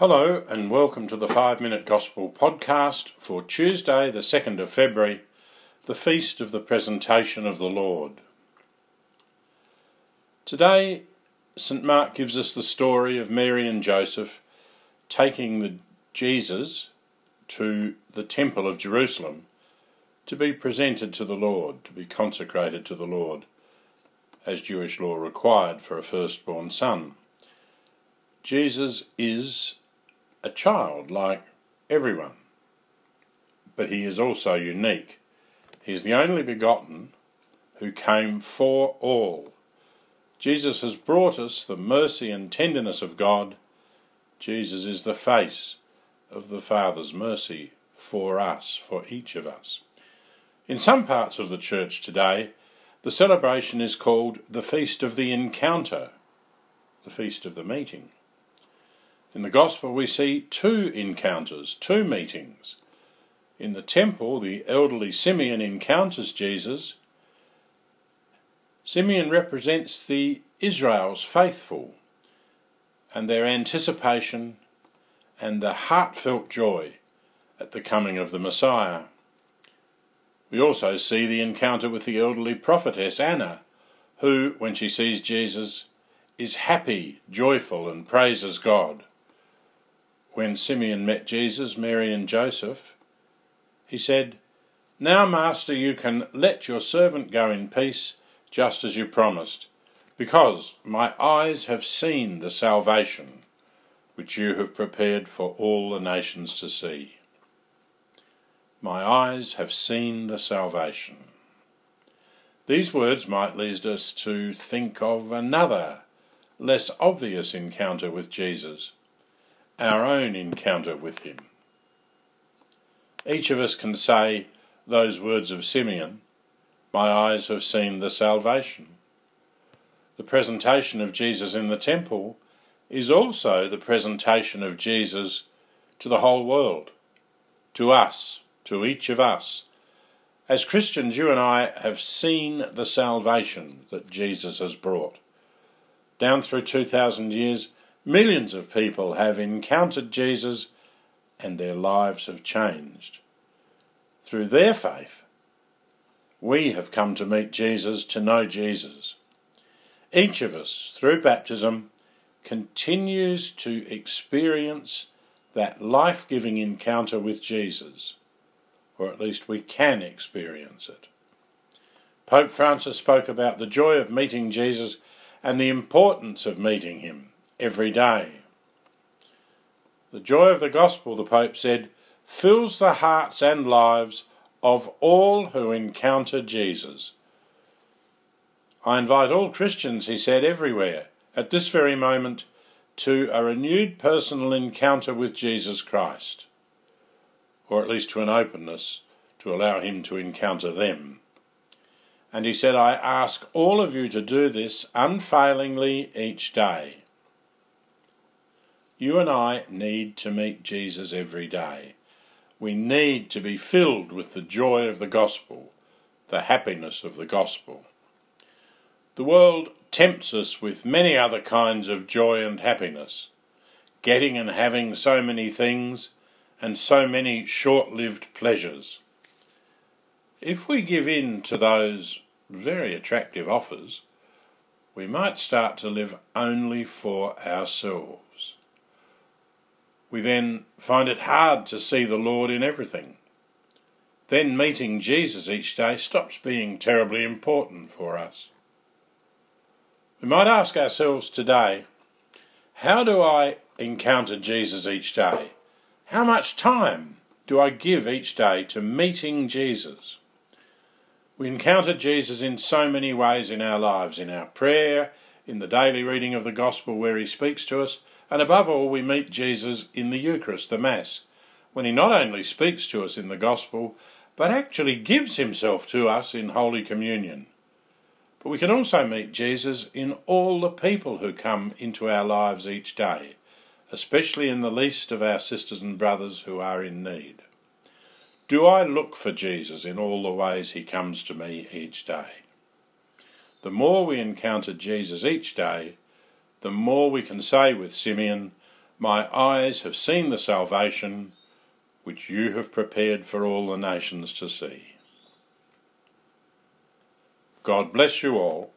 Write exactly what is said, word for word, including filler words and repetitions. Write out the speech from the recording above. Hello and welcome to the five minute Gospel podcast for Tuesday the second of February, the Feast of the Presentation of the Lord. Today, Saint Mark gives us the story of Mary and Joseph taking the Jesus to the Temple of Jerusalem to be presented to the Lord, to be consecrated to the Lord, as Jewish law required for a firstborn son. Jesus is a child like everyone, but he is also unique. He is the only begotten who came for all. Jesus has brought us the mercy and tenderness of God. Jesus is the face of the Father's mercy for us, for each of us. In some parts of the church today, the celebration is called the Feast of the Encounter, the Feast of the Meeting. In the Gospel we see two encounters, two meetings. In the temple, the elderly Simeon encounters Jesus. Simeon represents the Israel's faithful and their anticipation and the heartfelt joy at the coming of the Messiah. We also see the encounter with the elderly prophetess Anna, who, when she sees Jesus, is happy, joyful, and praises God. When Simeon met Jesus, Mary and Joseph, he said, "Now, Master, you can let your servant go in peace, just as you promised, because my eyes have seen the salvation, which you have prepared for all the nations to see." My eyes have seen the salvation. These words might lead us to think of another, less obvious encounter with Jesus, our own encounter with him. Each of us can say those words of Simeon, "My eyes have seen the salvation." The presentation of Jesus in the temple is also the presentation of Jesus to the whole world, to us, to each of us. As Christians, you and I have seen the salvation that Jesus has brought. Down through two thousand years, millions of people have encountered Jesus and their lives have changed. Through their faith, we have come to meet Jesus, to know Jesus. Each of us, through baptism, continues to experience that life-giving encounter with Jesus, or at least we can experience it. Pope Francis spoke about the joy of meeting Jesus and the importance of meeting him every day. The joy of the gospel, the Pope said, fills the hearts and lives of all who encounter Jesus. I invite all Christians, he said, everywhere, at this very moment, to a renewed personal encounter with Jesus Christ, or at least to an openness to allow him to encounter them. And he said, I ask all of you to do this unfailingly each day. You and I need to meet Jesus every day. We need to be filled with the joy of the gospel, the happiness of the gospel. The world tempts us with many other kinds of joy and happiness, getting and having so many things and so many short-lived pleasures. If we give in to those very attractive offers, we might start to live only for ourselves. We then find it hard to see the Lord in everything. Then meeting Jesus each day stops being terribly important for us. We might ask ourselves today, how do I encounter Jesus each day? How much time do I give each day to meeting Jesus? We encounter Jesus in so many ways in our lives, in our prayer, in the daily reading of the Gospel where he speaks to us, and above all we meet Jesus in the Eucharist, the Mass, when he not only speaks to us in the Gospel, but actually gives himself to us in Holy Communion. But we can also meet Jesus in all the people who come into our lives each day, especially in the least of our sisters and brothers who are in need. Do I look for Jesus in all the ways he comes to me each day? The more we encounter Jesus each day, the more we can say with Simeon, My eyes have seen the salvation which you have prepared for all the nations to see. God bless you all.